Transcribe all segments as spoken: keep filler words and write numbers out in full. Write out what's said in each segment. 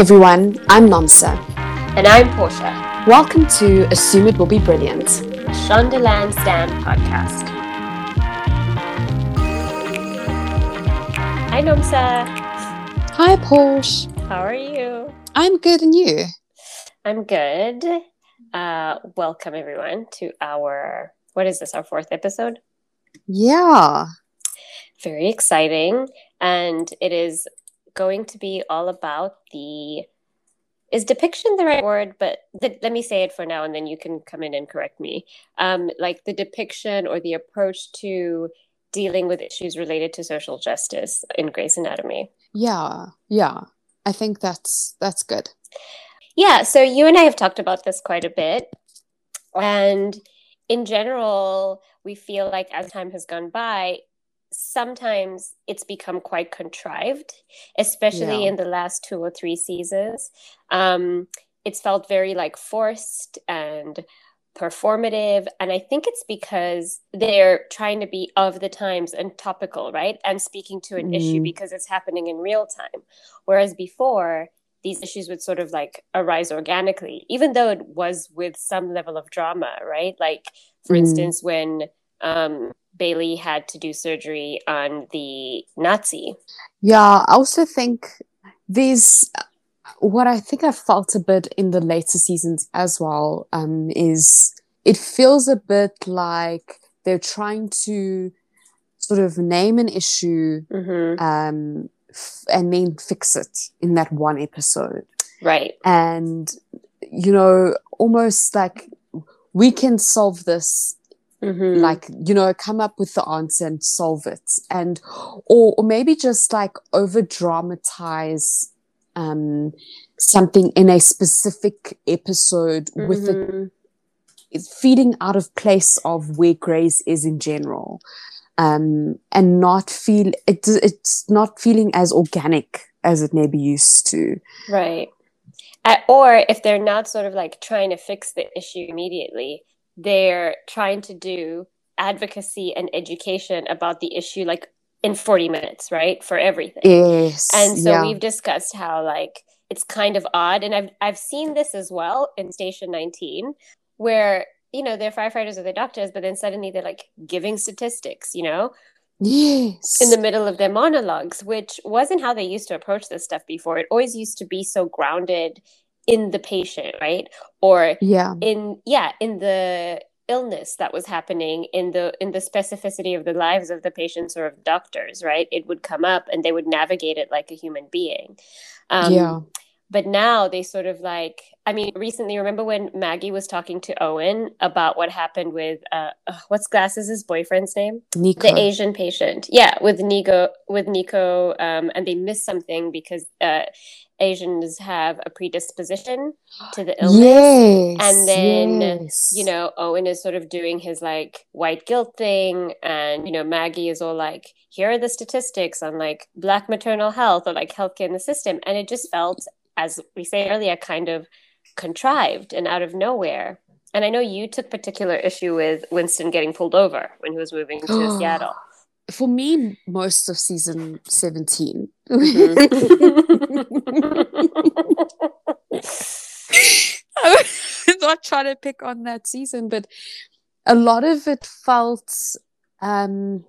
Hi everyone, I'm Nomsa. And I'm Portia. Welcome to Assume It Will Be Brilliant, a Shondaland Stand podcast. Hi Nomsa. Hi Portia. How are you? I'm good, and you? I'm good. Uh, welcome everyone to our, what is this, our fourth episode? Yeah. Very exciting. And it is going to be all about the, is depiction the right word? But th- let me say it for now, and then you can come in and correct me. Um, like the depiction or the approach to dealing with issues related to social justice in Grey's Anatomy. Yeah, yeah. I think that's that's good. Yeah, so you and I have talked about this quite a bit. And in general, we feel like as time has gone by, sometimes it's become quite contrived, especially yeah. in the last two or three seasons. Um, it's felt very like forced and performative. And I think it's because they're trying to be of the times and topical, right? And speaking to an mm. issue because it's happening in real time. Whereas before, these issues would sort of like arise organically, even though it was with some level of drama, right? Like, for mm. instance, when um Bailey had to do surgery on the Nazi. Yeah, I also think these, what I think I felt a bit in the later seasons as well, um, is it feels a bit like they're trying to sort of name an issue mm-hmm. um, f- and then fix it in that one episode. Right. And, you know, almost like we can solve this. Mm-hmm. Like, you know, come up with the answer and solve it, and or, or maybe just like over dramatize um, something in a specific episode mm-hmm. with a, it's feeding out of place of where Grey's is in general, um, and not feel it. It's not feeling as organic as it may be used to, right? Uh, or if they're not sort of like trying to fix the issue immediately, they're trying to do advocacy and education about the issue like in forty minutes, right? For everything. Yes. And so yeah. we've discussed how like it's kind of odd. And I've I've seen this as well in Station nineteen, where, you know, they're firefighters or they're doctors, but then suddenly they're like giving statistics, you know? Yes. In the middle of their monologues, which wasn't how they used to approach this stuff before. It always used to be so grounded in the patient, right? Or yeah. in yeah, in the illness that was happening, in the in the specificity of the lives of the patients or of doctors, right? It would come up and they would navigate it like a human being. Um, yeah. But now they sort of like, I mean, recently, remember when Maggie was talking to Owen about what happened with, uh, what's Glass's boyfriend's name? Nico. The Asian patient. Yeah, with Nico, with Nico um, and they missed something because uh, Asians have a predisposition to the illness. Yes, and then, yes. you know, Owen is sort of doing his like white guilt thing. And, you know, Maggie is all like, here are the statistics on like Black maternal health or like healthcare in the system. And it just felt, as we say earlier, kind of contrived and out of nowhere. And I know you took particular issue with Winston getting pulled over when he was moving to Seattle. For me, most of season seventeen. Mm-hmm. I'm not trying to pick on that season, but a lot of it felt, um,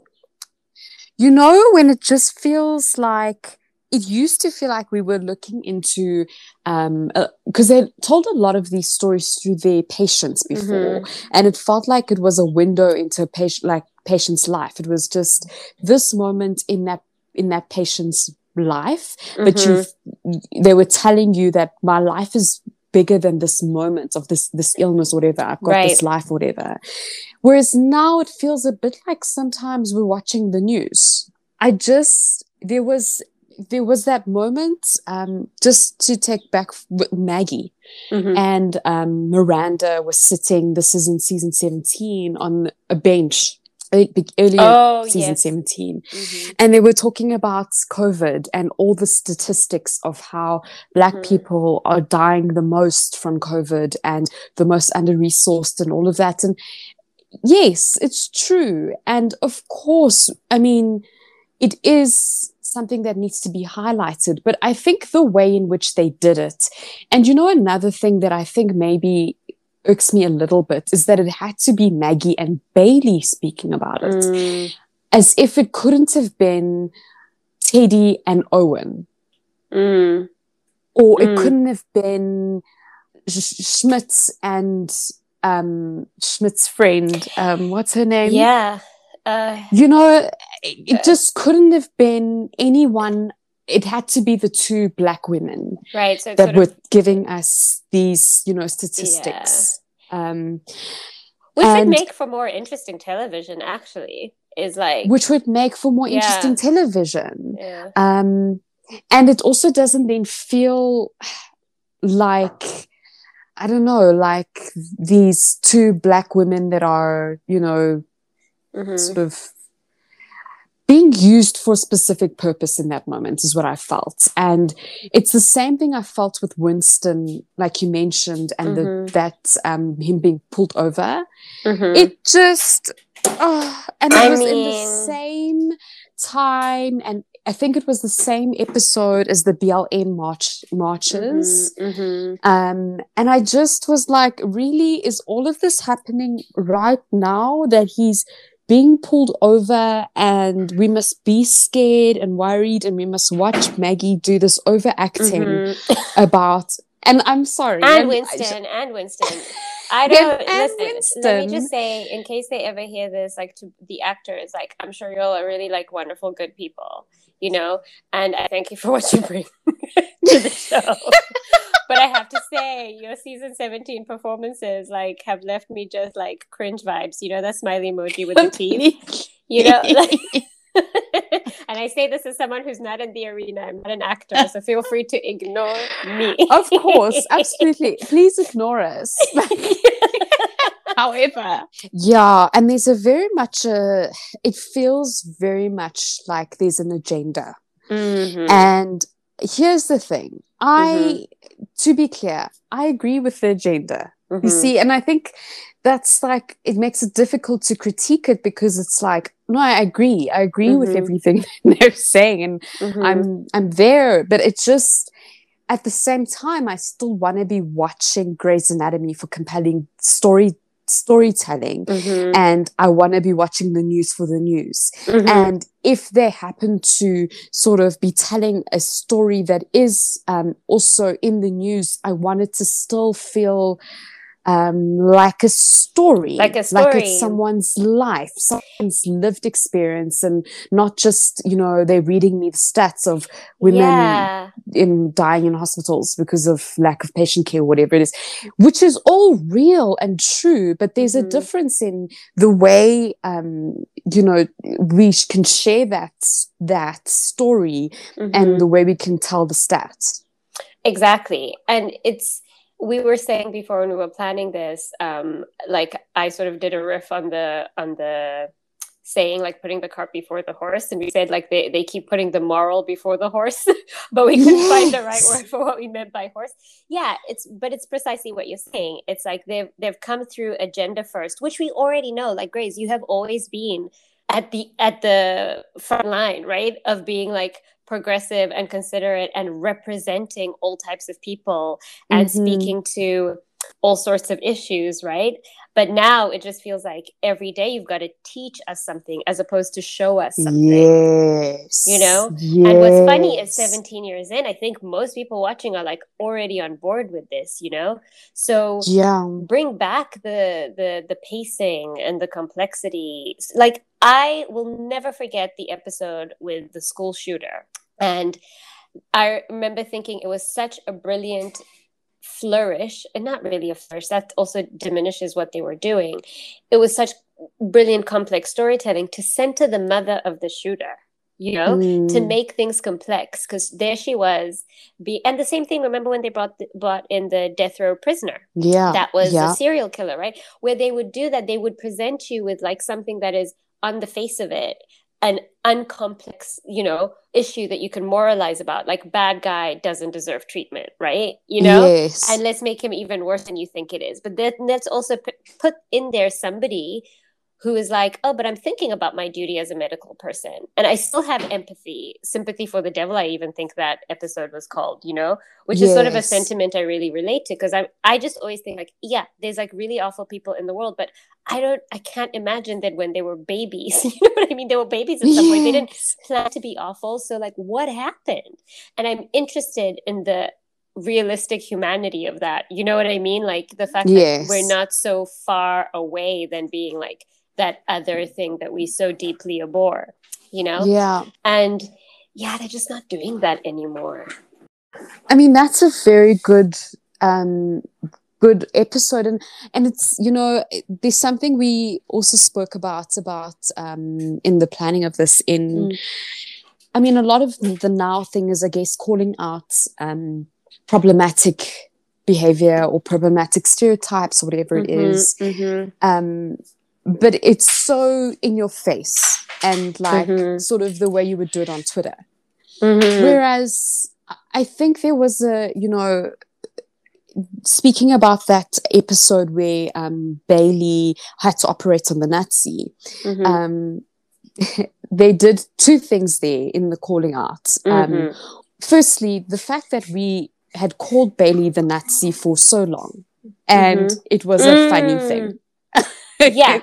you know, when it just feels like, it used to feel like we were looking into, um, because uh, they told a lot of these stories through their patients before, mm-hmm. and it felt like it was a window into a patient, like patient's life. It was just this moment in that in that patient's life, mm-hmm. but you, they were telling you that my life is bigger than this moment of this this illness, whatever. I've got right. this life, whatever. Whereas now it feels a bit like sometimes we're watching the news. I just there was. There was that moment, um, just to take back with Maggie mm-hmm. and um, Miranda was sitting, this is in season seventeen, on a bench, earlier oh, season yes. seventeen. Mm-hmm. And they were talking about COVID and all the statistics of how Black mm-hmm. people are dying the most from COVID and the most under-resourced and all of that. And yes, it's true. And of course, I mean, it is something that needs to be highlighted. But I think the way in which they did it, and you know, another thing that I think maybe irks me a little bit is that it had to be Maggie and Bailey speaking about it, mm. as if it couldn't have been Teddy and Owen, mm. or mm. it couldn't have been Sch- Schmitz and um, Schmidt's friend. Um, what's her name? Yeah. Uh, you know, it uh, just couldn't have been anyone. It had to be the two black women, right? So that were of, giving us these, you know, statistics. Yeah. Um, which and, would make for more interesting television, actually. Is like which would make for more yeah. interesting television. Yeah. Um, and it also doesn't then feel like, I don't know, like these two black women that are, you know, mm-hmm. sort of being used for a specific purpose in that moment is what I felt. And it's the same thing I felt with Winston, like you mentioned, and mm-hmm. the, that um, him being pulled over. Mm-hmm. It just, oh, and I it was mean... in the same time, and I think it was the same episode as the B L M march marches. Mm-hmm, mm-hmm. Um, and I just was like, really, is all of this happening right now that he's being pulled over and we must be scared and worried and we must watch Maggie do this overacting mm-hmm. about, and I'm sorry. And, and Winston, I, and Winston. I don't, yeah, listen, Winston. Let me just say, in case they ever hear this, like, to the actors, like, I'm sure you all are really, like, wonderful, good people, you know, and I thank you for what you bring to the show. But I have to say, your season seventeen performances, like, have left me just, like, cringe vibes, you know, that smiley emoji with the teeth, you know, like... And I say this as someone who's not in the arena. I'm not an actor, so feel free to ignore me. Of course, absolutely. Please ignore us. However, yeah, and there's a very much a, it feels very much like there's an agenda. Mm-hmm. And here's the thing. I, mm-hmm. to be clear, I agree with the agenda. Mm-hmm. You see, and I think that's like, it makes it difficult to critique it because it's like, no, I agree. I agree mm-hmm. with everything they're saying, and mm-hmm. I'm I'm there. But it's just, at the same time, I still want to be watching Grey's Anatomy for compelling story storytelling, mm-hmm. and I want to be watching the news for the news. Mm-hmm. And if they happen to sort of be telling a story that is um, also in the news, I want it to still feel um like a story like a story like it's someone's life, someone's lived experience, and not just, you know, they're reading me the stats of women yeah. in dying in hospitals because of lack of patient care, whatever it is, which is all real and true, but there's mm-hmm. a difference in the way um you know we can share that that story mm-hmm. and the way we can tell the stats. Exactly. And it's, we were saying before when we were planning this, um, like I sort of did a riff on the on the saying, like, putting the cart before the horse, and we said, like, they, they keep putting the moral before the horse, but we couldn't yes. find the right word for what we meant by horse. Yeah, it's but it's precisely what you're saying. It's like they've they've come through agenda first, which we already know. Like, Grace, you have always been at the at the front line, right, of being like progressive and considerate and representing all types of people and mm-hmm. speaking to all sorts of issues, right? But now it just feels like every day you've got to teach us something as opposed to show us something. Yes. You know? Yes. And what's funny is seventeen years in, I think most people watching are like already on board with this, you know? So yeah. bring back the the the pacing and the complexity. Like, I will never forget the episode with the school shooter. And I remember thinking it was such a brilliant flourish, and not really a flourish, that also diminishes what they were doing. It was such brilliant, complex storytelling to center the mother of the shooter, you know, mm. to make things complex, because there she was. Be- and the same thing, remember when they brought, the- brought in the death row prisoner? Yeah. That was yeah. a serial killer, right? Where they would do that, they would present you with like something that is on the face of it, an uncomplex, you know, issue that you can moralize about, like bad guy doesn't deserve treatment, right? You know, yes. and let's make him even worse than you think it is. But then let's also put, put in there somebody who is like, oh, but I'm thinking about my duty as a medical person. And I still have empathy, sympathy for the devil, I even think that episode was called, you know, which yes. is sort of a sentiment I really relate to, because I I just always think like, yeah, there's like really awful people in the world, but I don't, I can't imagine that when they were babies, you know what I mean? They were babies in some yes. way, they didn't plan to be awful. So like, what happened? And I'm interested in the realistic humanity of that, you know what I mean? Like the fact yes. that we're not so far away than being like, that other thing that we so deeply abhor, you know? Yeah. And yeah, they're just not doing that anymore. I mean, that's a very good, um, good episode. And, and it's, you know, it, there's something we also spoke about, about um, in the planning of this in, mm. I mean, a lot of the now thing is, I guess, calling out um, problematic behavior or problematic stereotypes or whatever mm-hmm, it is. Mm-hmm. Um But it's so in your face and like mm-hmm. sort of the way you would do it on Twitter. Mm-hmm. Whereas I think there was a, you know, speaking about that episode where um, Bailey had to operate on the Nazi, mm-hmm. um, they did two things there in the calling out. Mm-hmm. Um, firstly, the fact that we had called Bailey the Nazi for so long and mm-hmm. it was a mm. funny thing. Yeah,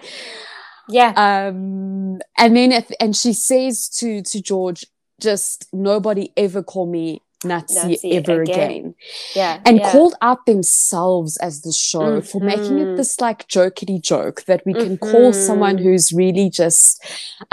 yeah. Um, and then, if, and she says to to George, "Just nobody ever call me Nazi, Nazi ever again." again. Yeah, and yeah. called out themselves as the show mm-hmm. for making it this like jokety joke that we can mm-hmm. call someone who's really just,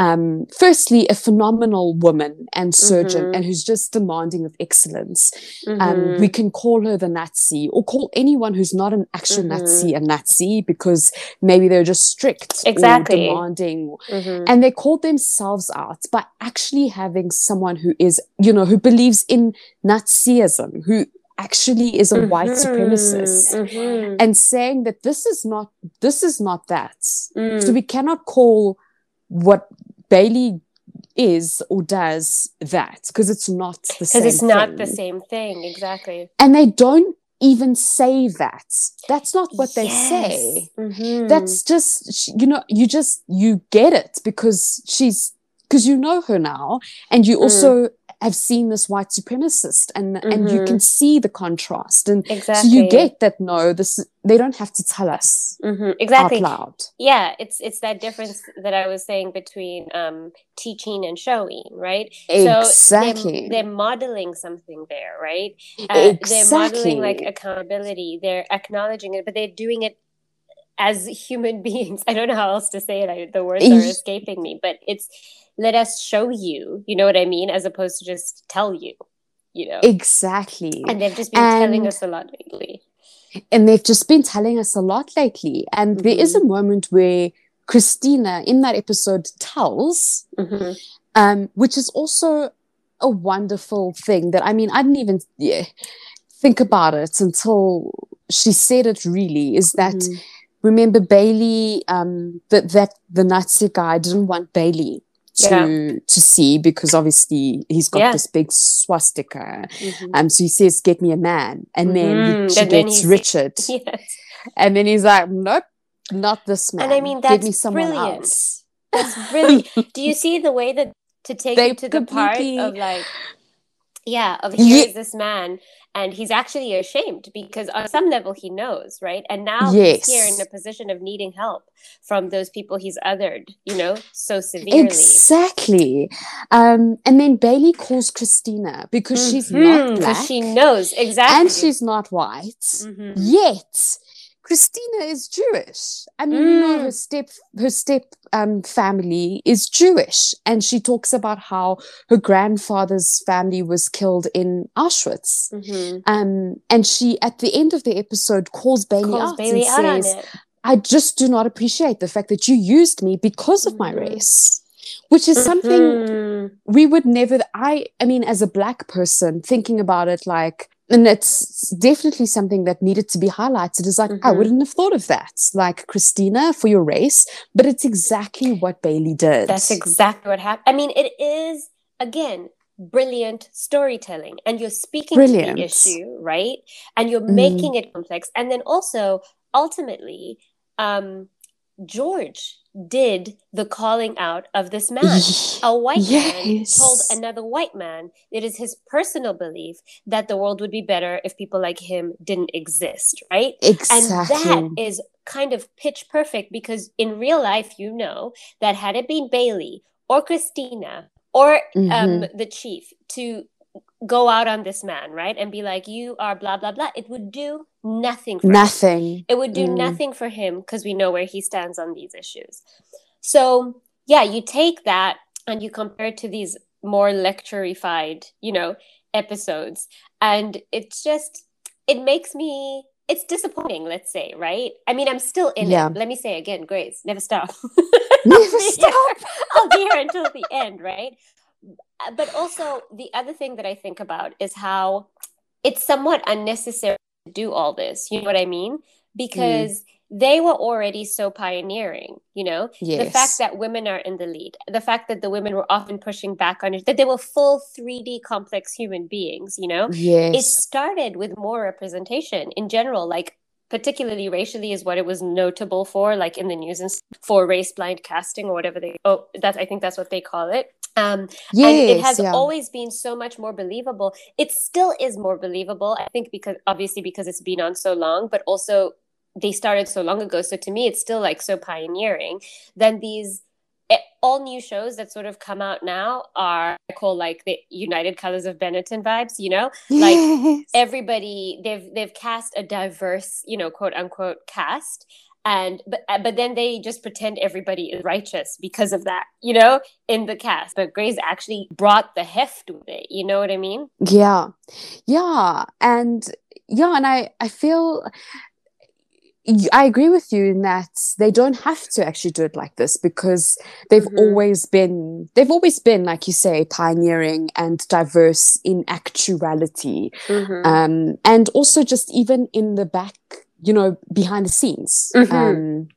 um, firstly, a phenomenal woman and surgeon, mm-hmm. and who's just demanding of excellence. Mm-hmm. Um, we can call her the Nazi, or call anyone who's not an actual mm-hmm. Nazi a Nazi because maybe they're just strict, exactly, or demanding, mm-hmm. and they called themselves out by actually having someone who is, you know, who believes in Nazism, who actually is a mm-hmm. white supremacist, mm-hmm. and saying that this is not this is not that. Mm. So we cannot call what Bailey is or does that, because it's not the same thing. Because it's not the same thing, exactly. And they don't even say that. That's not what they yes. say. Mm-hmm. That's just, you know, you just, you get it because she's, because you know her now, and you also mm. have seen this white supremacist, and mm-hmm. and you can see the contrast, and exactly. so you get that. No, this they don't have to tell us mm-hmm. exactly out loud. Yeah, it's it's that difference that I was saying between um, teaching and showing, right? Exactly. So they're, they're modeling something there, right? Uh, exactly. They're modeling like accountability. They're acknowledging it, but they're doing it as human beings. I don't know how else to say it. I, the words are escaping me, but it's, let us show you, you know what I mean? As opposed to just tell you, you know? Exactly. And they've just been and, telling us a lot lately. And they've just been telling us a lot lately. And mm-hmm. there is a moment where Christina in that episode tells, mm-hmm. um, which is also a wonderful thing that, I mean, I didn't even yeah, think about it until she said it really, is that mm-hmm. remember Bailey, um, that, that the Nazi guy didn't want Bailey to yeah. to see, because obviously he's got yeah. this big swastika, mm-hmm. um so he says, "Get me a man," and mm-hmm. then she and gets then Richard, yes. and then he's like, "Nope, not this man." And I mean, that's Get me someone brilliant. Else. That's brilliant. Do you see the way that to take they you to the part of like, yeah, of here's yeah. this man, and he's actually ashamed because on some level he knows, right? And now yes. he's here in a position of needing help from those people he's othered, you know, so severely. Exactly. Um, and then Bailey calls Christina because mm-hmm. she's not black. She knows, exactly. And she's not white, mm-hmm. yet Christina is Jewish. I mean, mm. you know, her step her step um, family is Jewish, and she talks about how her grandfather's family was killed in Auschwitz. Mm-hmm. Um, and she, at the end of the episode, calls Bailey calls out Bailey and out says, "I just do not appreciate the fact that you used me because of mm-hmm. my race," which is mm-hmm. something we would never. I, I mean, as a black person, thinking about it, like. And it's definitely something that needed to be highlighted. It's like, mm-hmm. I wouldn't have thought of that. Like, Christina, for your race. But it's exactly what Bailey did. That's exactly what happened. I mean, it is, again, brilliant storytelling. And you're speaking brilliant. To the issue, right? And you're mm. making it complex. And then also, ultimately, um, George did the calling out of this man. A white yes. man told another white man it is his personal belief that the world would be better if people like him didn't exist, right? Exactly. And that is kind of pitch perfect, because in real life, you know that had it been Bailey or Christina or mm-hmm. um, the chief to go out on this man, right, and be like, you are blah, blah, blah, it would do nothing for nothing. him. It would do mm. nothing for him, because we know where he stands on these issues. So, yeah, you take that and you compare it to these more lecturified, you know, episodes. And it's just, it makes me, it's disappointing, let's say, right? I mean, I'm still in yeah. it. Let me say again, Grace, never stop. Never stop. I'll be here until the end, right? But also, the other thing that I think about is how it's somewhat unnecessary to do all this. You know what I mean? Because mm. they were already so pioneering, you know? Yes. The fact that women are in the lead, the fact that the women were often pushing back on it, that they were full three D complex human beings, you know? Yes. It started with more representation in general, like particularly racially is what it was notable for, like in the news and for race blind casting or whatever they, oh, that's, I think that's what they call it. Um, yes, and it has yeah. always been so much more believable. It still is more believable, I think, because obviously because it's been on so long, but also they started so long ago. So to me, it's still like so pioneering. Then these it, all new shows that sort of come out now are I call like the United Colors of Benetton vibes, you know, like yes. everybody they've they've cast a diverse, you know, quote unquote cast. And but but then they just pretend everybody is righteous because of that, you know, in the cast. But Grey's actually brought the heft with it. You know what I mean? Yeah. Yeah. And yeah. And I, I feel I agree with you in that they don't have to actually do it like this, because they've mm-hmm. always been, they've always been, like you say, pioneering and diverse in actuality. Mm-hmm. Um, and also just even in the back, you know, behind the scenes. Mm-hmm. Um,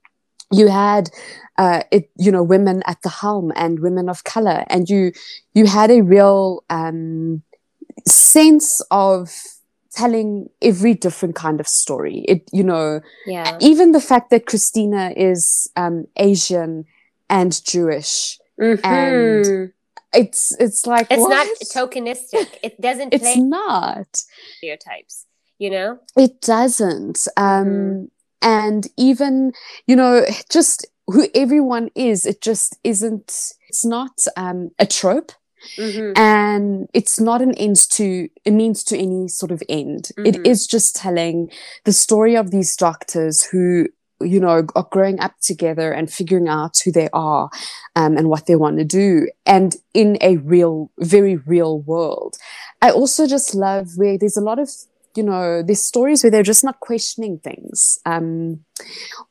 you had, uh, it, you know, women at the helm and women of color, and you you had a real um, sense of telling every different kind of story. It, you know, yeah. even the fact that Christina is um, Asian and Jewish, mm-hmm. and it's it's like it's what? Not tokenistic. It doesn't. It's play not stereotypes. You know, it doesn't. Um, mm-hmm. And even, you know, just who everyone is, it just isn't, it's not um, a trope. Mm-hmm. And it's not an end to, a means to any sort of end. Mm-hmm. It is just telling the story of these doctors who, you know, are growing up together and figuring out who they are um, and what they want to do, and in a real, very real world. I also just love where there's a lot of, you know, there's stories where they're just not questioning things, um,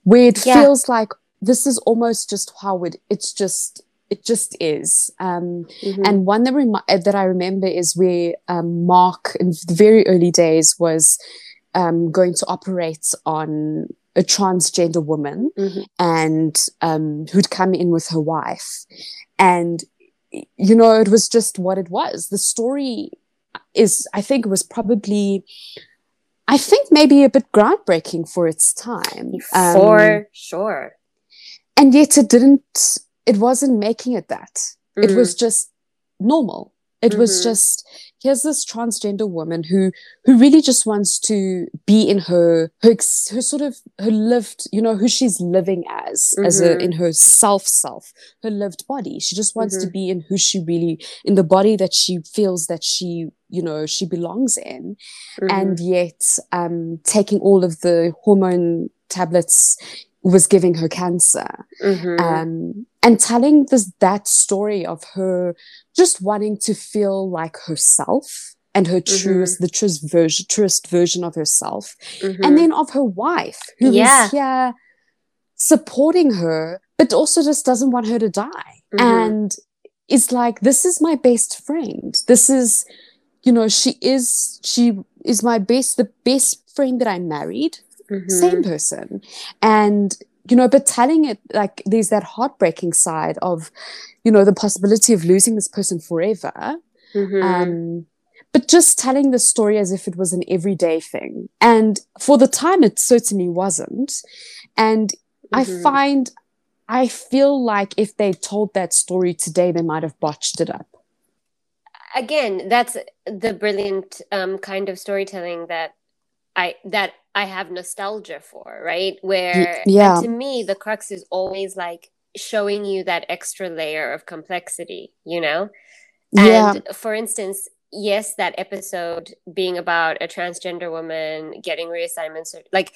where it yeah. feels like this is almost just how it, it's just, it just is. Um, mm-hmm. And one that, rem- that I remember is where um, Mark in the very early days was um, going to operate on a transgender woman, mm-hmm. and um, who'd come in with her wife. And, you know, it was just what it was. The story is, I think it was probably, I think maybe a bit groundbreaking for its time. Um, for sure. And yet it didn't, it wasn't making it that. Mm-hmm. It was just normal. It mm-hmm. was just, here's this transgender woman who who really just wants to be in her, her, her sort of, her lived, you know, who she's living as, mm-hmm. as a, in her self-self, her lived body. She just wants mm-hmm. to be in who she really, in the body that she feels that she, you know, she belongs in, mm-hmm. and yet um, taking all of the hormone tablets was giving her cancer, mm-hmm. um, and telling this that story of her just wanting to feel like herself and her mm-hmm. truest, the truest version, truest version of herself, mm-hmm. and then of her wife who yeah. is here supporting her, but also just doesn't want her to die, mm-hmm. and is like, this is my best friend. This is. You know, she is she is my best, the best friend that I married, mm-hmm. same person. And, you know, but telling it like there's that heartbreaking side of, you know, the possibility of losing this person forever. Mm-hmm. Um, but just telling the story as if it was an everyday thing. And for the time, it certainly wasn't. And I find, I feel like if they told that story today, they might have botched it up. Again, that's the brilliant um, kind of storytelling that I that I have nostalgia for, right? Where yeah. to me, the crux is always like showing you that extra layer of complexity, you know? And yeah. for instance, yes, that episode being about a transgender woman getting reassignments, like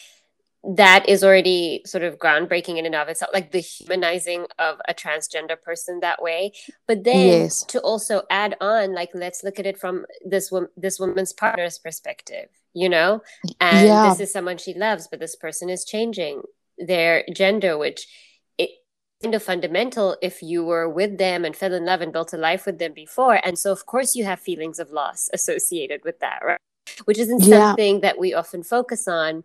that is already sort of groundbreaking in and of itself, like the humanizing of a transgender person that way. But then yes. to also add on, like, let's look at it from this woman, this woman's partner's perspective, you know, and yeah. this is someone she loves, but this person is changing their gender, which it kind of fundamental if you were with them and fell in love and built a life with them before. And so of course you have feelings of loss associated with that, right? Which isn't yeah. something that we often focus on.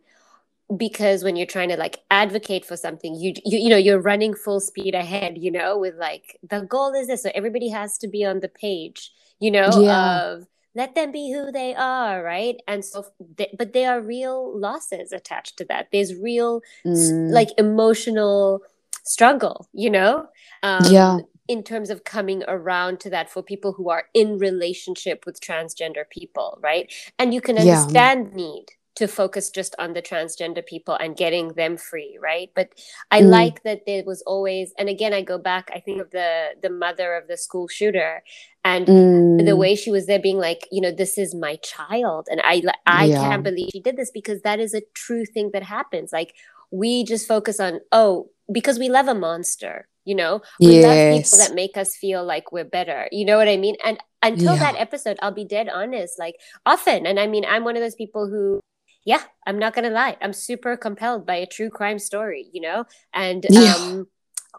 Because when you're trying to like advocate for something, you, you you know, you're running full speed ahead, you know, with like the goal is this. So everybody has to be on the page, you know, yeah. of let them be who they are. Right. And so they, but there are real losses attached to that. There's real mm. like emotional struggle, you know, um, yeah. in terms of coming around to that for people who are in relationship with transgender people. Right. And you can understand yeah. need to focus just on the transgender people and getting them free, right? But I mm. like that there was always, and again, I go back, I think of the the mother of the school shooter and mm. the way she was there being like, you know, this is my child. And I, I yeah. can't believe she did this, because that is a true thing that happens. Like we just focus on, oh, because we love a monster, you know? We yes. love people that make us feel like we're better. You know what I mean? And until yeah. that episode, I'll be dead honest, like often. And I mean, I'm one of those people who, yeah, I'm not going to lie. I'm super compelled by a true crime story, you know? And um, yeah.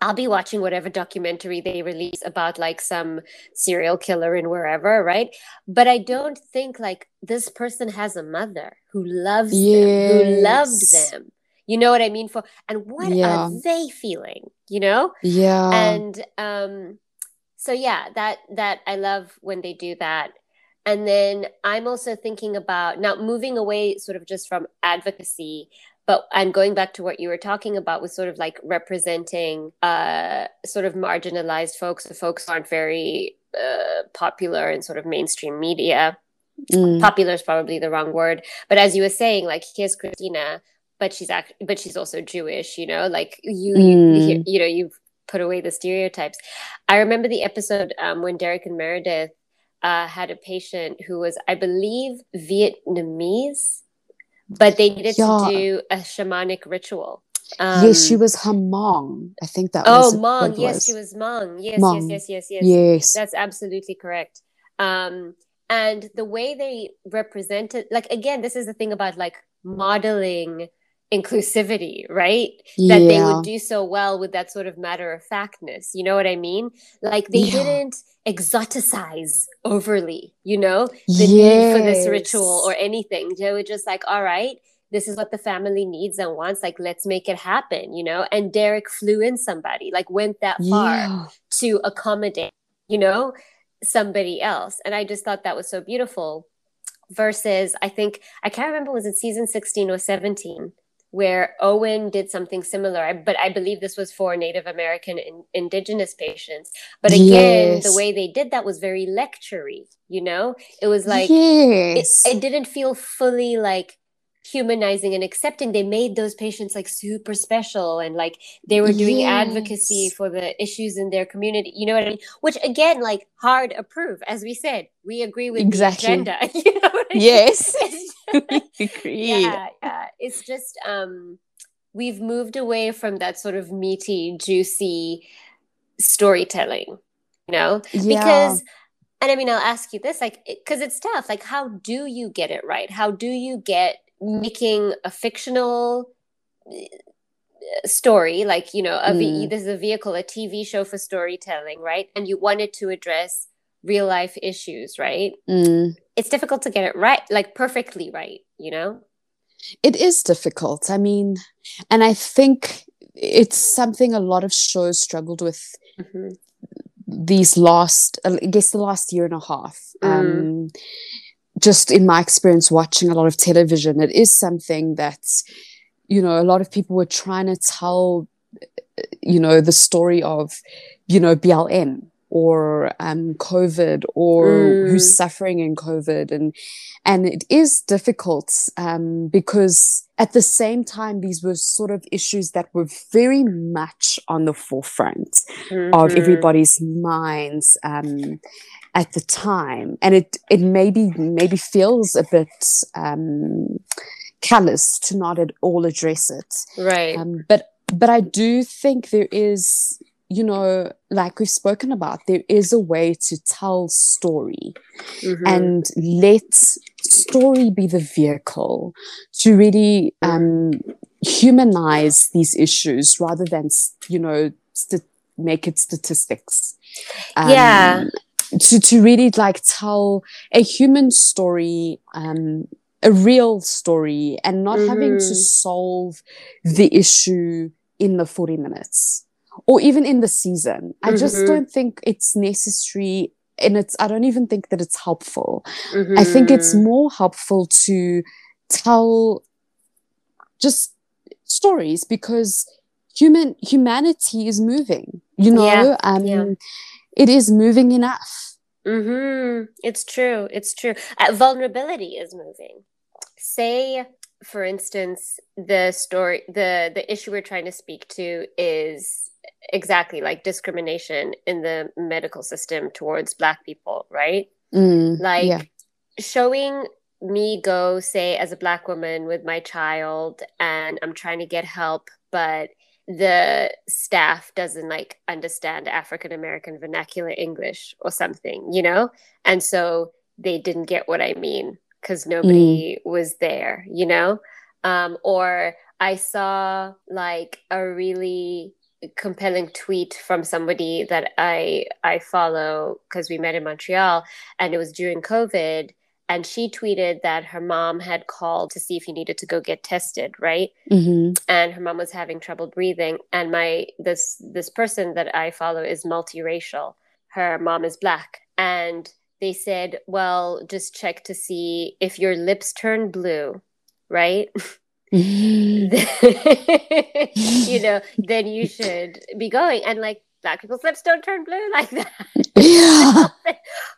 I'll be watching whatever documentary they release about like some serial killer in wherever, right? But I don't think like this person has a mother who loves yes. them, who loved them. You know what I mean? For and what yeah. are they feeling, you know? Yeah. And um, so, yeah, that that I love when they do that. And then I'm also thinking about now moving away sort of just from advocacy, but I'm going back to what you were talking about with sort of like representing uh, sort of marginalized folks, the folks who aren't very uh, popular in sort of mainstream media. Mm. Popular is probably the wrong word. But as you were saying, like, here's Christina, but she's act- but she's also Jewish, you know, like you, mm. you, you know, you've put away the stereotypes. I remember the episode um, when Derek and Meredith Uh, had a patient who was, I believe, Vietnamese, but they needed yeah. to do a shamanic ritual. Um, yes, she was her Hmong. I think that oh, was. Oh, Hmong. Yes, was. she was Hmong. Yes, Hmong. yes, yes, yes, yes. Yes. That's absolutely correct. Um, and the way they represented, like, again, this is the thing about like modeling inclusivity, right? Yeah. That they would do so well with that sort of matter of factness. You know what I mean? Like they yeah. didn't exoticize overly, you know, the yes. need for this ritual or anything. They were just like, all right, this is what the family needs and wants. Like, let's make it happen, you know? And Derek flew in somebody, like went that far yeah. to accommodate, you know, somebody else. And I just thought that was so beautiful. Versus, I think, I can't remember, was it season sixteen or seventeen? Where Owen did something similar, but I believe this was for Native American and Indigenous patients. But again, yes. the way they did that was very lectury, you know? It was like, yes. it, it didn't feel fully like humanizing and accepting. They made those patients like super special and like they were doing yes. advocacy for the issues in their community, you know what I mean? Which again, like hard approve, as we said, we agree with exactly. the agenda. You know what I mean? Yes. yeah, yeah. It's just um, we've moved away from that sort of meaty, juicy storytelling, you know? Yeah. Because, and I mean, I'll ask you this, like, because it's tough. Like, how do you get it right? How do you get making a fictional story, like, you know, a v- mm. this is a vehicle, a T V show for storytelling, right? And you wanted to address real life issues, right? Mm. It's difficult to get it right, like perfectly right, you know? It is difficult. I mean, and I think it's something a lot of shows struggled with mm-hmm. these last, I guess the last year and a half. Mm. Um, just in my experience watching a lot of television, it is something that, you know, a lot of people were trying to tell you know, the story of, you know, B L M or um, COVID or mm. who's suffering in COVID. And and it is difficult um, because at the same time, these were sort of issues that were very much on the forefront mm-hmm. of everybody's minds um, at the time. And it, it maybe, maybe feels a bit um, callous to not at all address it. Right. Um, but But I do think there is, you know, like we've spoken about, there is a way to tell story mm-hmm. and let story be the vehicle to really um, humanize these issues rather than, you know, st- make it statistics. Um, yeah. To, to really like tell a human story, um, a real story, and not mm-hmm. having to solve the issue in the forty minutes or even in the season. I mm-hmm. just don't think it's necessary, and it's I don't even think that it's helpful. Mm-hmm. I think it's more helpful to tell just stories because human humanity is moving, you know. Yeah. Um, yeah. It is moving enough. Mm-hmm. It's true. It's true. Uh, vulnerability is moving. Say, for instance, the story, the, the issue we're trying to speak to is exactly like discrimination in the medical system towards Black people, right? Mm, like yeah. showing me go, say, as a Black woman with my child and I'm trying to get help, but the staff doesn't like understand African-American vernacular English or something, you know? And so they didn't get what I mean because nobody mm. was there, you know? Um, or I saw like a really compelling tweet from somebody that I, I follow because we met in Montreal, and it was during COVID. And she tweeted that her mom had called to see if he needed to go get tested, right? Mm-hmm. And her mom was having trouble breathing. And my this this person that I follow is multiracial. Her mom is Black. And they said, well, just check to see if your lips turn blue, right? Mm-hmm. You know, then you should be going. And like, Black people's lips don't turn blue like that. Yeah.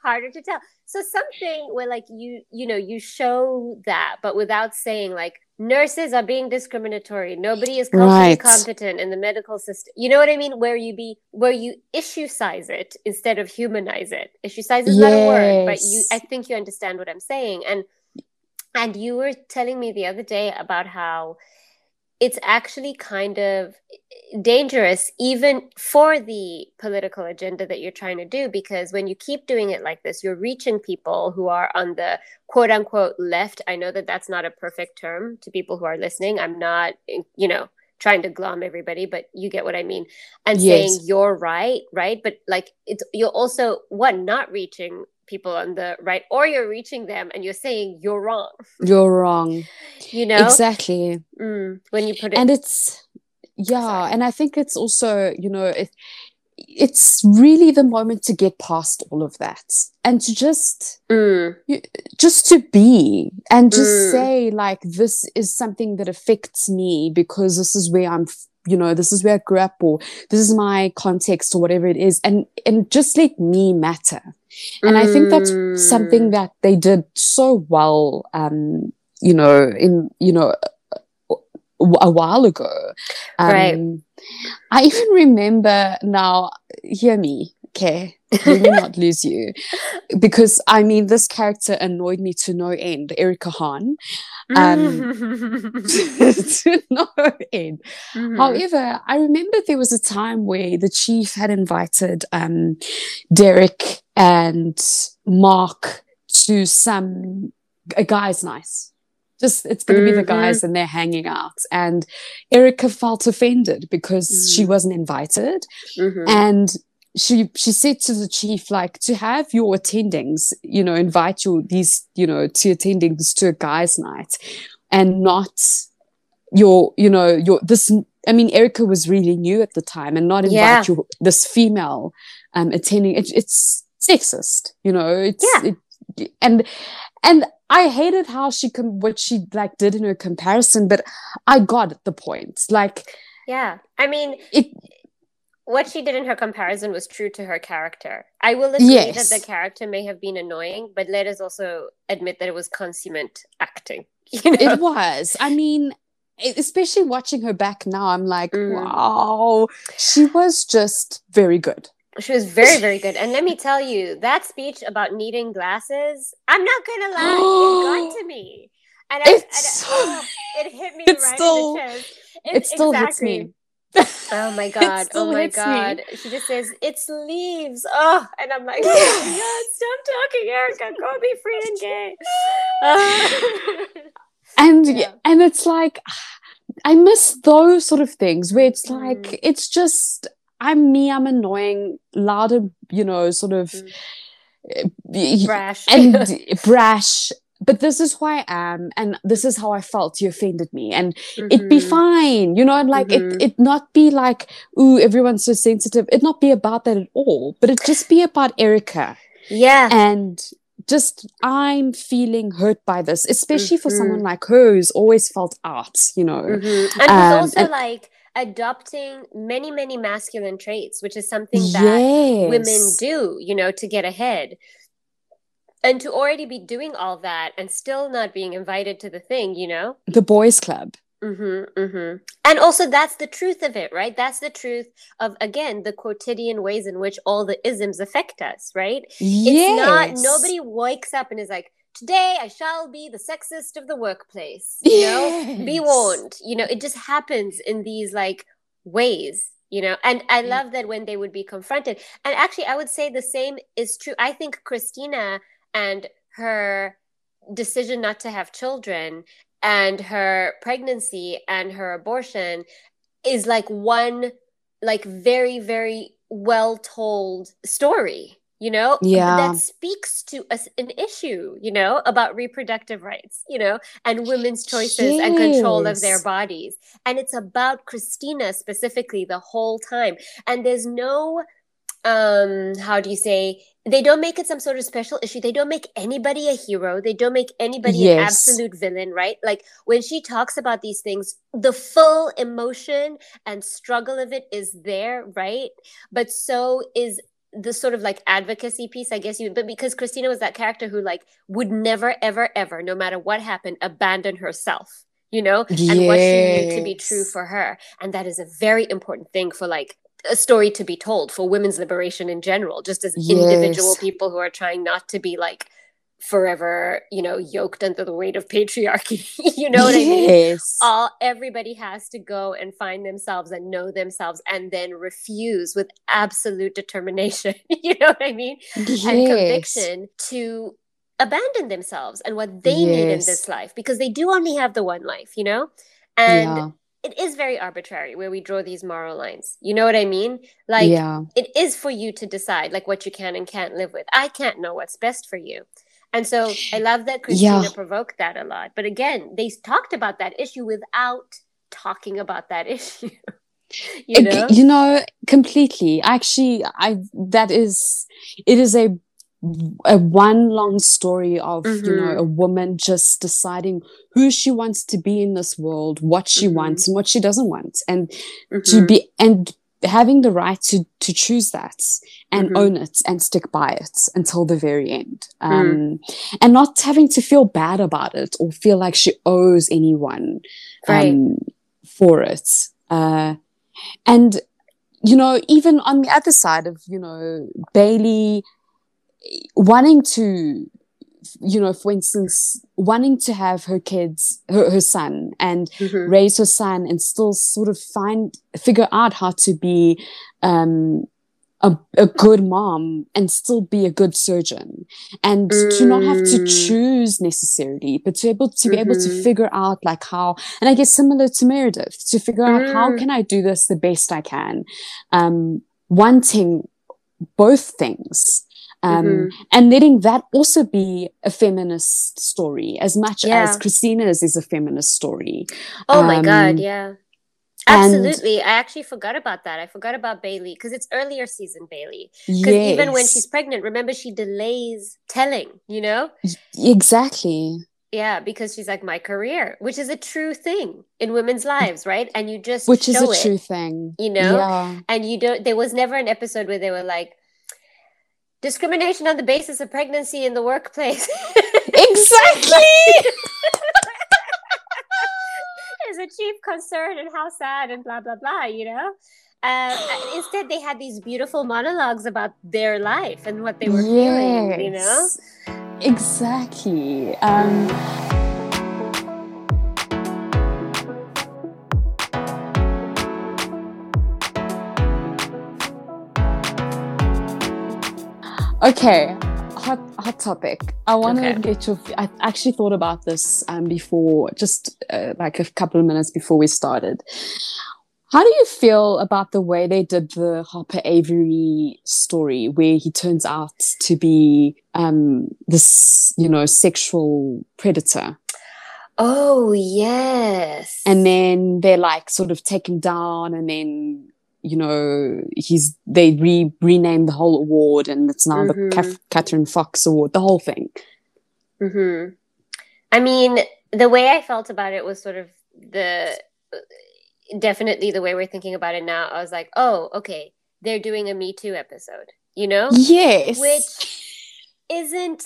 Harder to tell. So something where like you, you know, you show that, but without saying like nurses are being discriminatory. Nobody is right. competent in the medical system. You know what I mean? Where you be, where you issue size it instead of humanize it. Issue size is yes. not a word, but you, I think you understand what I'm saying. And, and you were telling me the other day about how it's actually kind of dangerous even for the political agenda that you're trying to do, because when you keep doing it like this, you're reaching people who are on the quote unquote left. I know that that's not a perfect term to people who are listening. I'm not, you know, trying to glom everybody, but you get what I mean. And yes. saying you're right, right? But like it's you're also, one, not reaching people on the right, or you're reaching them and you're saying you're wrong. You're wrong. You know? Exactly. Mm, when you put it. And it's, yeah. Sorry. And I think it's also, you know, it, it's really the moment to get past all of that and to just, mm. you, just to be and just mm. say like, this is something that affects me because this is where I'm, you know, this is where I grew up, or this is my context, or whatever it is. And, and just let me matter. And I think that's something that they did so well, um, you know, in, you know, a, a while ago. Um, right. I even remember now, hear me, okay, let me not lose you. Because, I mean, this character annoyed me to no end, Erica Hahn. Um, to no end. Mm-hmm. However, I remember there was a time where the chief had invited um, Derek and Mark to some a guy's nice. Just it's going to mm-hmm. be the guys, and they're hanging out. And Erica felt offended because mm-hmm. she wasn't invited, mm-hmm. and she she said to the chief, like, to have your attendings, you know, invite your these, you know, to attendings to a guy's night, and not your, you know, your this. I mean, Erica was really new at the time, and not invite yeah. your this female um, attending. It, it's sexist, you know. It's, yeah. It, and and I hated how she com- what she like did in her comparison, but I got the point. Like, Yeah. I mean, it, what she did in her comparison was true to her character. I will admit yes. that the character may have been annoying, but let us also admit that it was consummate acting. You know? It was. I mean, especially watching her back now, I'm like, mm. wow, she was just very good. She was very, very good. And let me tell you, that speech about needing glasses, I'm not going to lie, it got to me. And I, it's, and I, oh, it hit me it's right still, in the chest. It, it still exactly. hits me. Oh my god! Oh my god! Me. She just says it's leaves. Oh, and I'm like, oh god, stop talking, Erica. Go be free and gay. Oh. And yeah. and it's like, I miss those sort of things where it's like mm. it's just I'm me. I'm annoying, loud, and you know, sort of mm. brash and brash. But this is who I am, and this is how I felt. You offended me, and mm-hmm. it'd be fine, you know. And like mm-hmm. it, it not be like, ooh, everyone's so sensitive. It not be about that at all. But it just be about Erica, yeah. And just I'm feeling hurt by this, especially mm-hmm. for someone like her who's always felt out, you know. Mm-hmm. And um, it's also and- like. adopting many many masculine traits, which is something that yes. women do, you know, to get ahead, and to already be doing all that and still not being invited to the thing, you know, the boys club. Mm-hmm, mm-hmm. And also that's the truth of it, right? That's the truth of, again, the quotidian ways in which all the isms affect us, right? Yes. It's not, nobody wakes up and is like, today I shall be the sexist of the workplace, you know, yes. be warned, you know. It just happens in these like ways, you know. And I love that when they would be confronted. And actually I would say the same is true. I think Christina and her decision not to have children and her pregnancy and her abortion is like one like very, very well told story. You know, yeah. that speaks to a, an issue, you know, about reproductive rights, you know, and women's choices Jeez. and control of their bodies. And it's about Christina specifically the whole time. And there's no, um, how do you say, they don't make it some sort of special issue. They don't make anybody a hero. They don't make anybody yes. an absolute villain, right? Like when she talks about these things, the full emotion and struggle of it is there, right? But so is the sort of like advocacy piece, I guess you, but because Christina was that character who like would never, ever, ever, no matter what happened, abandon herself, you know, yes. and what she knew to be true for her. And that is a very important thing for like a story to be told, for women's liberation in general, just as yes. individual people who are trying not to be like forever, you know, yoked under the weight of patriarchy. You know what yes. I mean? All everybody has to go and find themselves and know themselves and then refuse with absolute determination, you know what I mean? Yes. And conviction to abandon themselves and what they yes. need in this life, because they do only have the one life, you know? And yeah. it is very arbitrary where we draw these moral lines. You know what I mean? Like yeah. it is for you to decide like what you can and can't live with. I can't know what's best for you. And so I love that Christina yeah. provoked that a lot. But again, they talked about that issue without talking about that issue. You know, you know, completely. Actually, I that is it is a a one long story of mm-hmm. you know, a woman just deciding who she wants to be in this world, what she mm-hmm. wants and what she doesn't want, and mm-hmm. to be and. having the right to to choose that and mm-hmm. own it and stick by it until the very end, um, mm. and not having to feel bad about it or feel like she owes anyone right. um, for it. Uh, and, you know, even on the other side of, you know, Bailey wanting to, you know, for instance, wanting to have her kids, her, her son, and mm-hmm. raise her son, and still sort of find, figure out how to be um, a, a good mom and still be a good surgeon, and mm. to not have to choose necessarily, but to able to mm-hmm. be able to figure out like how, and I guess similar to Meredith, to figure out mm. how can I do this the best I can, um, wanting both things. Um, mm-hmm. And letting that also be a feminist story as much yeah. as Christina's is a feminist story. Oh um, my God, yeah. Absolutely. And I actually forgot about that. I forgot about Bailey because it's earlier season Bailey. Because yes. even when she's pregnant, remember she delays telling, you know? Exactly. Yeah, because she's like, my career, which is a true thing in women's lives, right? And you just which show is a it, true thing, you know. Yeah. And you don't. There was never an episode where they were like, discrimination on the basis of pregnancy in the workplace. Exactly. Is a chief concern, and how sad, and blah blah blah, you know. Um, instead, they had these beautiful monologues about their life and what they were yes. feeling, you know? Exactly. Um... Okay, hot, hot topic. I want to okay. get your... I actually thought about this um, before, just uh, like a couple of minutes before we started. How do you feel about the way they did the Harper Avery story, where he turns out to be um, this, you know, sexual predator? Oh, yes. And then they're like sort of taken down, and then, you know, he's they re- renamed the whole award, and it's now mm-hmm. the Caf- Catherine Fox Award, the whole thing. Mm-hmm. I mean, the way I felt about it was sort of the... definitely the way we're thinking about it now. I was like, oh, okay, they're doing a Me Too episode, you know? Yes. Which isn't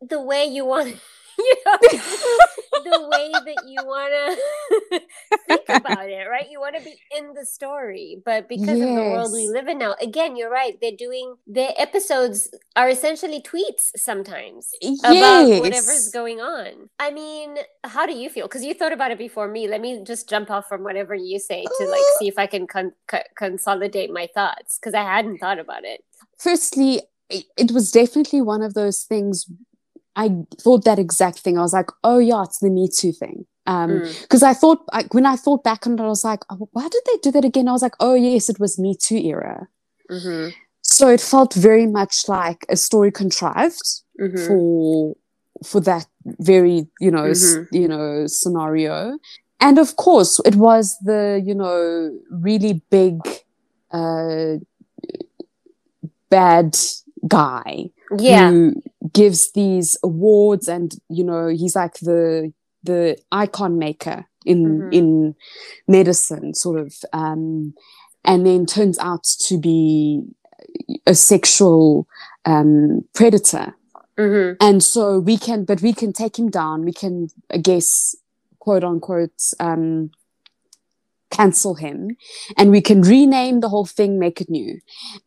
the way you want, you know, the way that you want to think about it, right? You want to be in the story, but because yes. of the world we live in now, again, you're right, they're doing, their episodes are essentially tweets sometimes yes. about whatever's going on. I mean, how do you feel? Because you thought about it before me. Let me just jump off from whatever you say to like see if I can con- co- consolidate my thoughts, because I hadn't thought about it. Firstly, it was definitely one of those things. I thought that exact thing. I was like, oh, yeah, it's the Me Too thing. Um, because mm. I thought, I, when I thought back on it, I was like, oh, why did they do that again? I was like, oh, yes, it was Me Too era. Mm-hmm. So it felt very much like a story contrived mm-hmm. for for that very, you know, mm-hmm. s- you know, scenario. And, of course, it was the, you know, really big uh, bad guy yeah. who gives these awards, and you know he's like the the icon maker in mm-hmm. in medicine, sort of, um, and then turns out to be a sexual um, predator, mm-hmm. and so we can, but we can take him down. We can, I guess, quote unquote, um, cancel him, and we can rename the whole thing, make it new,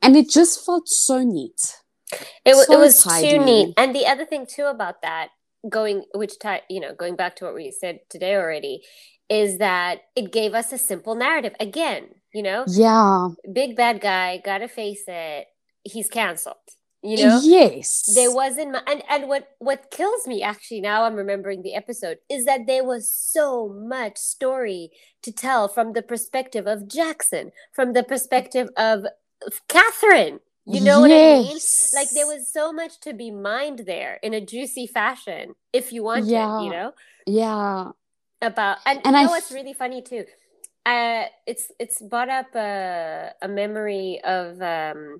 and it just felt so neat. It, so it was tidy. Too neat. And the other thing too about that, going which tie, you know, going back to what we said today already, is that it gave us a simple narrative again. You know, yeah, big bad guy, gotta face it. He's cancelled. You know, yes, there wasn't. And and what what kills me actually now, I'm remembering the episode, is that there was so much story to tell from the perspective of Jackson, from the perspective of Catherine. You know yes. what I mean? Like, there was so much to be mined there in a juicy fashion, if you want yeah. it, you know? Yeah. About and, and you I know what's f- really funny too? Uh, it's it's brought up a, a memory of um,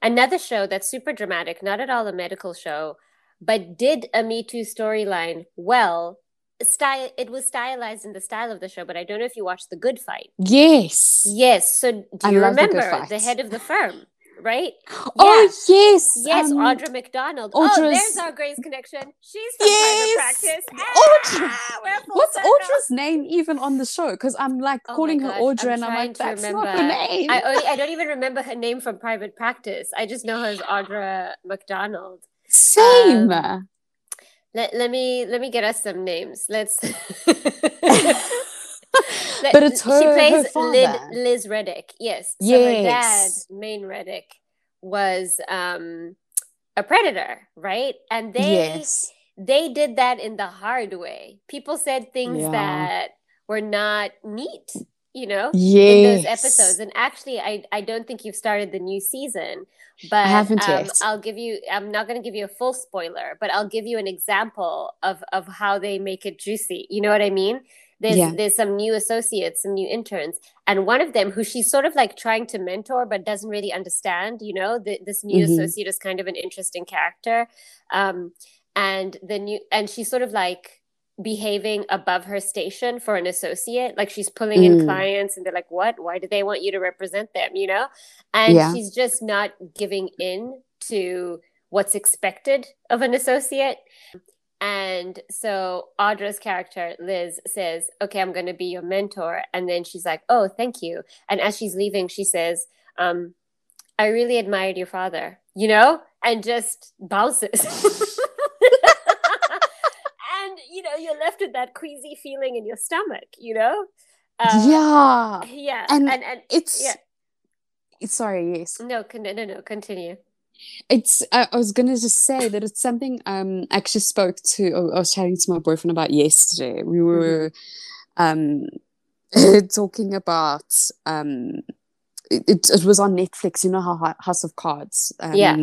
another show that's super dramatic, not at all a medical show, but did a Me Too storyline well. Style, it was stylized in the style of the show, but I don't know if you watched The Good Fight. Yes. Yes. So do I you remember the, the head of the firm? Right? Oh, yeah. yes. Yes, um, Audra McDonald. Audra's... Oh, there's our Grey's connection. She's from yes. Private Practice. Audra. Ah, what's Audra's name even on the show? Because I'm like oh calling her Audra I'm and I'm like, that's remember. Not her name. I, only, I don't even remember her name from Private Practice. I just know her as Audra McDonald. Same. Um, let, let me let me get us some names. Let's... But it's her. She plays her father. Liz, Liz Reddick. Yes. So yes. Her dad, Maine Reddick, was um, a predator, right? And they yes. they did that in the hard way. People said things yeah. that were not neat, you know, yes. in those episodes. And actually, I I don't think you've started the new season, but I haven't um, yet. I'll give you. I'm not going to give you a full spoiler, but I'll give you an example of of how they make it juicy. You know what I mean? There's, yeah. there's some new associates, some new interns, and one of them who she's sort of like trying to mentor but doesn't really understand, you know, the, this new mm-hmm. associate is kind of an interesting character. Um, and the new, and she's sort of like behaving above her station for an associate. Like she's pulling mm. in clients and they're like, what? Why do they want you to represent them? You know? And yeah. she's just not giving in to what's expected of an associate. And so Audra's character, Liz, says, okay, I'm going to be your mentor. And then she's like, oh, thank you. And as she's leaving, she says, um, I really admired your father, you know, and just bounces. And, you know, you're left with that queasy feeling in your stomach, you know? Um, yeah. Yeah. And, and, and it's, yeah. it's, sorry, yes. No, con- no, no, continue. It's uh, I was gonna just say that it's something um I actually spoke to oh, I was chatting to my boyfriend about yesterday. We were mm-hmm. um talking about um it, it was on Netflix, you know how House of Cards um, yeah.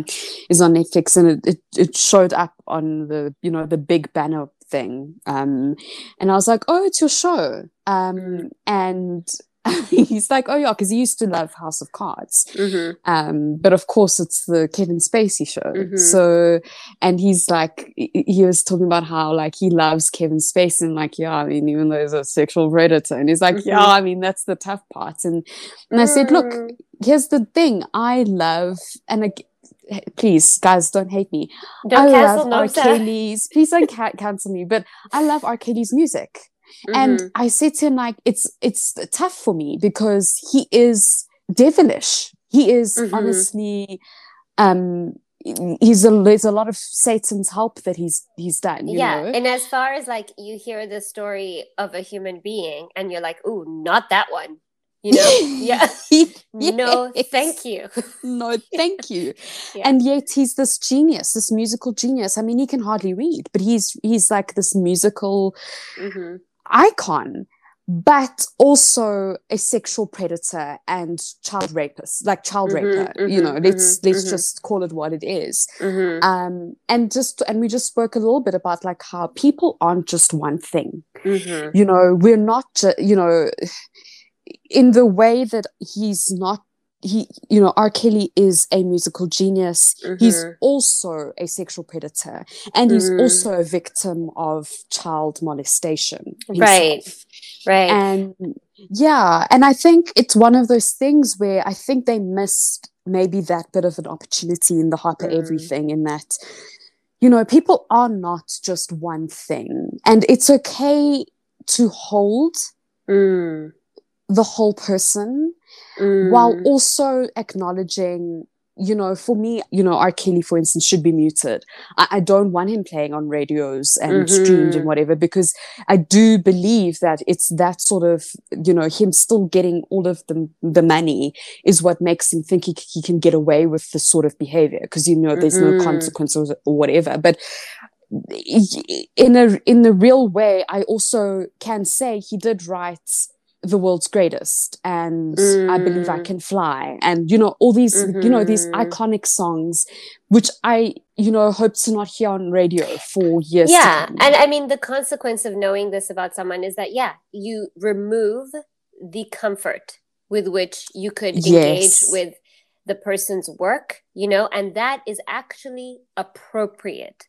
is on Netflix, and it, it, it showed up on the you know the big banner thing, um and I was like, oh, it's your show, um mm-hmm. and he's like, oh yeah, because he used to love House of Cards, mm-hmm. um, but of course it's the Kevin Spacey show. Mm-hmm. So, and he's like, he was talking about how like he loves Kevin Spacey, and like, yeah, I mean, even though he's a sexual predator, and he's like, mm-hmm. yeah, I mean, that's the tough part. And and I said, look, here's the thing, I love, and I, please, guys, don't hate me. Don't I cancel love R. Kelly's. Please don't ca- cancel me. But I love R. Kelly's music. Mm-hmm. And I said to him, like, it's it's tough for me because he is devilish. He is mm-hmm. honestly, um, he's a, there's a lot of Satan's help that he's he's done. You yeah, know? And as far as like you hear the story of a human being, and you're like, ooh, not that one. You know, yeah, no, thank you. No, thank you. Yeah. And yet he's this genius, this musical genius. I mean, he can hardly read, but he's he's like this musical mm-hmm. icon, but also a sexual predator and child rapist, like child mm-hmm, raper. Mm-hmm, you know, mm-hmm, let's let's mm-hmm. just call it what it is. Mm-hmm. Um, and just and we just spoke a little bit about like how people aren't just one thing. Mm-hmm. You know, we're not. Ju- you know. In the way that he's not, he, you know, R. Kelly is a musical genius. Mm-hmm. He's also a sexual predator, and he's mm-hmm. also a victim of child molestation. Himself. Right, right. And yeah, and I think it's one of those things where I think they missed maybe that bit of an opportunity in the Harper mm-hmm. Avery thing, in that, you know, people are not just one thing, and it's okay to hold. Mm. the whole person mm. while also acknowledging, you know, for me, you know, R. Kelly, for instance, should be muted. I, I don't want him playing on radios and mm-hmm. streamed and whatever, because I do believe that it's that sort of, you know, him still getting all of the the money is what makes him think he, he can get away with this sort of behavior, because, you know, there's mm-hmm. no consequences or whatever. But in a in the real way, I also can say he did write The World's Greatest and mm. I Believe I Can Fly, and you know all these mm-hmm. you know these iconic songs, which I you know hope to not hear on radio for years yeah to come. And I mean, the consequence of knowing this about someone is that yeah you remove the comfort with which you could yes. engage with the person's work, you know, and that is actually appropriate.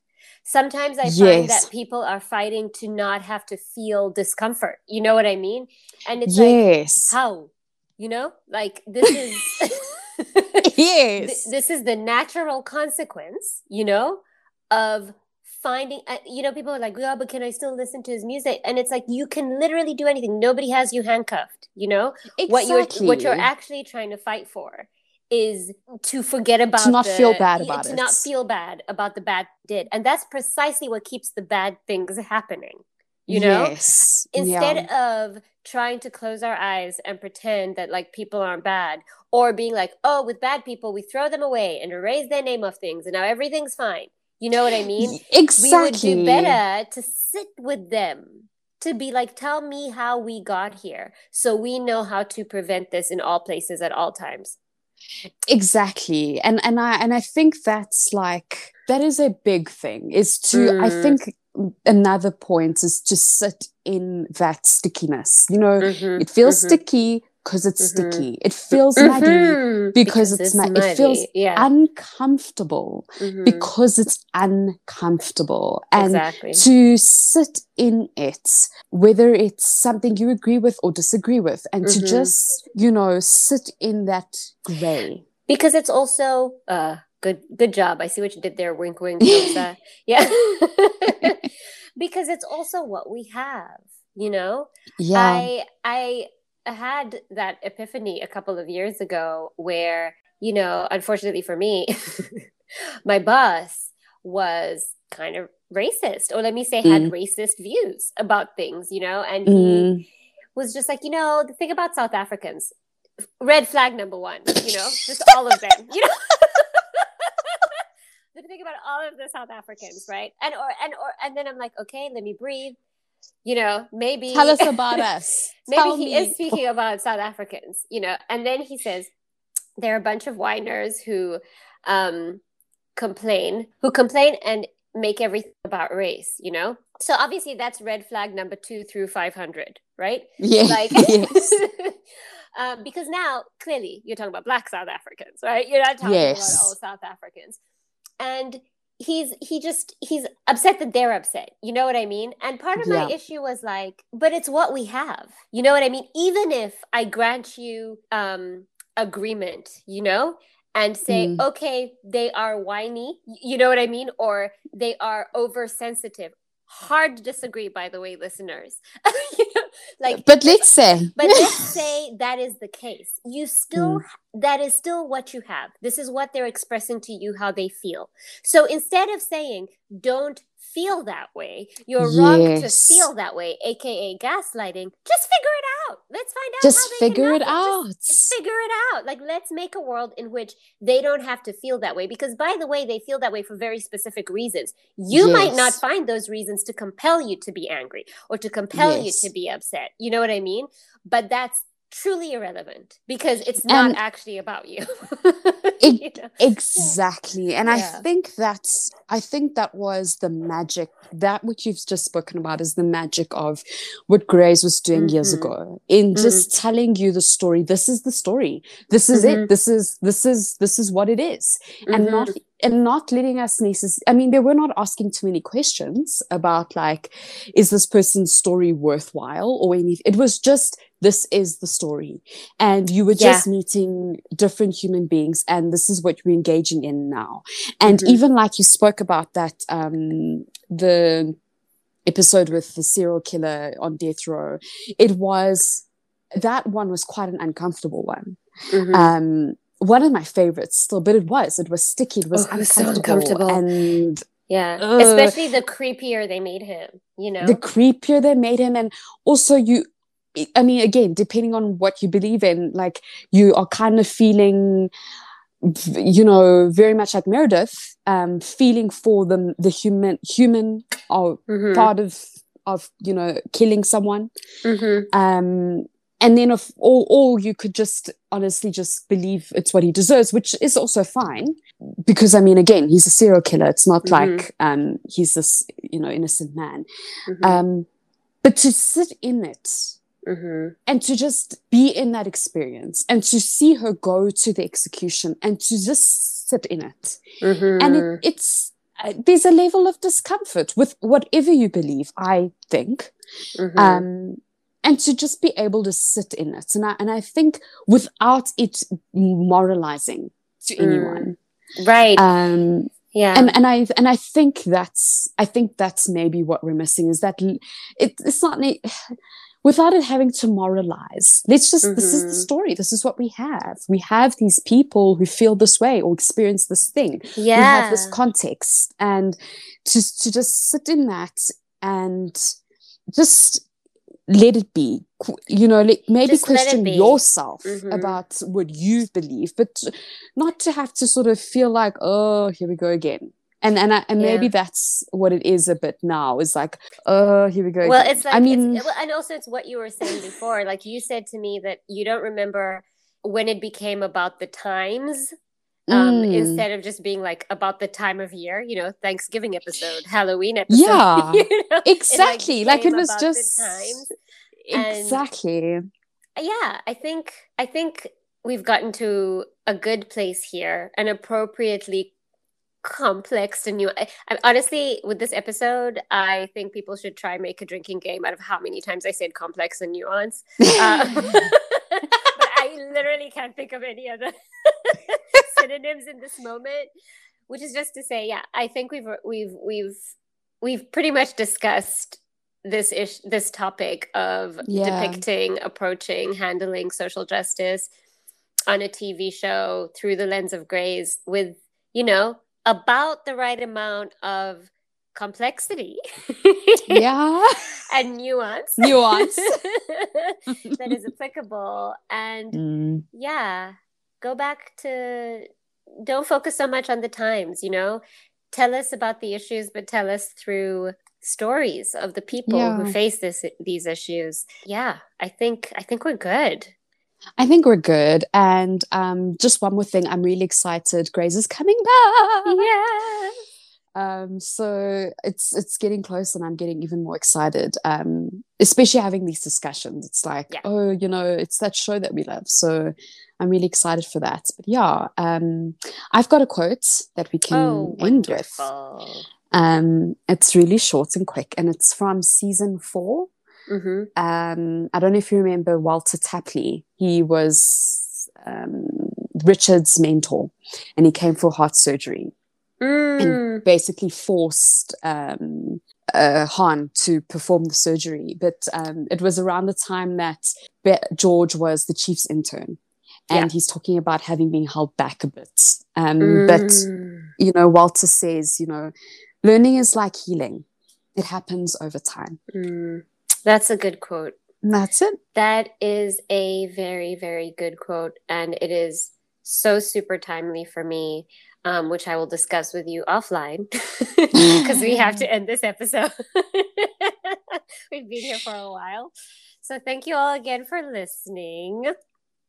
Sometimes I find yes. that people are fighting to not have to feel discomfort. You know what I mean? And it's yes. like, how? You know? Like, this is... yes. Th- this is the natural consequence, you know, of finding... Uh, you know, people are like, oh, but can I still listen to his music? And it's like, you can literally do anything. Nobody has you handcuffed, you know? Exactly. What you're, what you're actually trying to fight for is to forget about to not the, feel bad about to it to not feel bad about the bad did, and that's precisely what keeps the bad things happening, you know. Yes. Instead yeah. of trying to close our eyes and pretend that like people aren't bad, or being like, oh, with bad people we throw them away and erase their name off things and now everything's fine, you know what I mean? Exactly. We would do better to sit with them, to be like, tell me how we got here so we know how to prevent this in all places at all times. Exactly. And and I and I think that's like that is a big thing, is to mm. I think another point is to sit in that stickiness. You know, mm-hmm, it feels mm-hmm. sticky, because it's mm-hmm. sticky. It feels mm-hmm. muddy because, because it's, it's muddy. muddy. It feels yeah. uncomfortable mm-hmm. because it's uncomfortable. And exactly. to sit in it, whether it's something you agree with or disagree with, and mm-hmm. to just, you know, sit in that gray. Because it's also... Uh, Good good job. I see what you did there. Wink, wink. Rosa. Yeah. Because it's also what we have, you know? Yeah. I, I had that epiphany a couple of years ago where, you know, unfortunately for me, my boss was kind of racist, or let me say had mm. racist views about things, you know? And mm. he was just like, you know, the thing about South Africans, red flag number one, you know, just all of them, you know? Think about all of the South Africans, right? And or and or and then I'm like, okay, let me breathe. You know, maybe tell us about us. Maybe tell he me. is speaking about South Africans, you know. And then he says there are a bunch of whiners who um, complain, who complain and make everything about race, you know. So obviously that's red flag number two through five hundred, right? Yeah. Like yes. um, because now clearly you're talking about Black South Africans, right? You're not talking yes. about all South Africans. And he's he just he's upset that they're upset. You know what I mean? And part of yeah. my issue was like, but it's what we have. You know what I mean? Even if I grant you um, agreement, you know, and say, mm. okay, they are whiny. You know what I mean? Or they are oversensitive. Hard to disagree, by the way, listeners. you know, like, but let's say, but let's say that is the case. You still, mm. that is still what you have. This is what they're expressing to you, how they feel. So instead of saying, "Don't feel that way," you're yes. wrong to feel that way, aka gaslighting. Just figure it out. Let's find out. Just how they figure it out. Just figure it out. Like, let's make a world in which they don't have to feel that way. Because by the way, they feel that way for very specific reasons. You yes. might not find those reasons to compel you to be angry or to compel yes. you to be upset. You know what I mean? But that's truly irrelevant because it's not and actually about you. you know? Exactly. And yeah. I think that's, I think that was the magic, that which you've just spoken about is the magic of what Grey's was doing mm-hmm. years ago in mm-hmm. just telling you the story. This is the story. This is mm-hmm. it. This is, this is, this is what it is. Mm-hmm. And not, and not letting us necessarily, I mean, they were not asking too many questions about like, is this person's story worthwhile or anything? It was just, this is the story. And you were yeah. just meeting different human beings, and this is what you're engaging in now. And mm-hmm. even like you spoke about that, um, the episode with the serial killer on death row, it was, that one was quite an uncomfortable one. Mm-hmm. Um, one of my favorites still, but it was, it was sticky. It was oh, uncomfortable. So uncomfortable. And yeah, uh, especially the creepier they made him, you know, the creepier they made him. And also you, I mean, again, depending on what you believe in, like you are kind of feeling, you know, very much like Meredith, um, feeling for the the human human or mm-hmm. part of of you know killing someone, mm-hmm. um, and then of all, all you could just honestly just believe it's what he deserves, which is also fine because I mean, again, he's a serial killer. It's not mm-hmm. like um, he's this you know innocent man, mm-hmm. um, but to sit in it. Mm-hmm. And to just be in that experience and to see her go to the execution and to just sit in it. Mm-hmm. And it, it's, uh, there's a level of discomfort with whatever you believe, I think. Mm-hmm. Um, and to just be able to sit in it. And I, and I think without it moralizing to mm. anyone. Right. Um, Yeah, and and I and I think that's I think that's maybe what we're missing is that it, it's not without it having to moralize. Let's just mm-hmm. this is the story. This is what we have. We have these people who feel this way or experience this thing. Yeah, we have this context, and just to just sit in that and just let it be. You know, like maybe just question yourself mm-hmm. about what you believe, but not to have to sort of feel like, oh, here we go again. And and I, and yeah. maybe that's what it is a bit now. Is like, oh, here we go. Well, again. it's like, I mean, it's, and also it's what you were saying before. Like you said to me that you don't remember when it became about the times. Um, mm. Instead of just being like about the time of year, you know, Thanksgiving episode, Halloween episode. Yeah, you know? Exactly. It, like, like it was just. The times. And, exactly. yeah, I think I think we've gotten to a good place here, an appropriately complex and new. I, I, honestly, with this episode, I think people should try and make a drinking game out of how many times I said complex and nuance. Um, I literally can't think of any other synonyms in this moment, which is just to say, yeah, I think we've we've we've we've pretty much discussed this ish this topic of yeah. depicting, approaching, handling social justice on a T V show through the lens of Grey's with, you know, about the right amount of complexity yeah and nuance nuance that is applicable. And mm. yeah go back to, don't focus so much on the times, you know, tell us about the issues, but tell us through stories of the people yeah. who face this these issues. yeah I think I think we're good I think we're good. And um, just one more thing. I'm really excited. Grey's is coming back. Yeah. Um, so it's it's getting close and I'm getting even more excited, um, especially having these discussions. It's like, yeah. oh, you know, it's that show that we love. So I'm really excited for that. But yeah, um, I've got a quote that we can oh, end wonderful. with. Um, it's really short and quick, and it's from season four. Mm-hmm. Um, I don't know if you remember Walter Tapley. He was um, Richard's mentor, and he came for heart surgery mm. and basically forced um, uh, Han to perform the surgery. But um, it was around the time that Be- George was the chief's intern, and yeah. he's talking about having been held back a bit. Um, mm. But, you know, Walter says, you know, learning is like healing. It happens over time. Mm. That's a good quote. That's it. That is a very, very good quote. And it is so super timely for me, um, which I will discuss with you offline because we have to end this episode. We've been here for a while. So thank you all again for listening.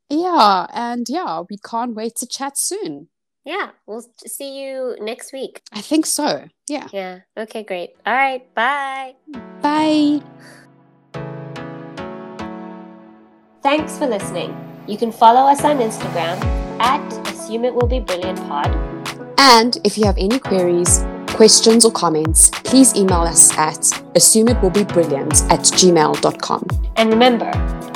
Yeah. And yeah, we can't wait to chat soon. Yeah. We'll see you next week. I think so. Yeah. Yeah. Okay, great. All right. Bye. Bye. Thanks for listening. You can follow us on Instagram at AssumeItWillBeBrilliantPod. And if you have any queries, questions, or comments, please email us at assumeitwillbebrilliant at gmail dot com. And remember,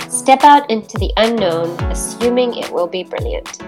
step out into the unknown, assuming it will be brilliant.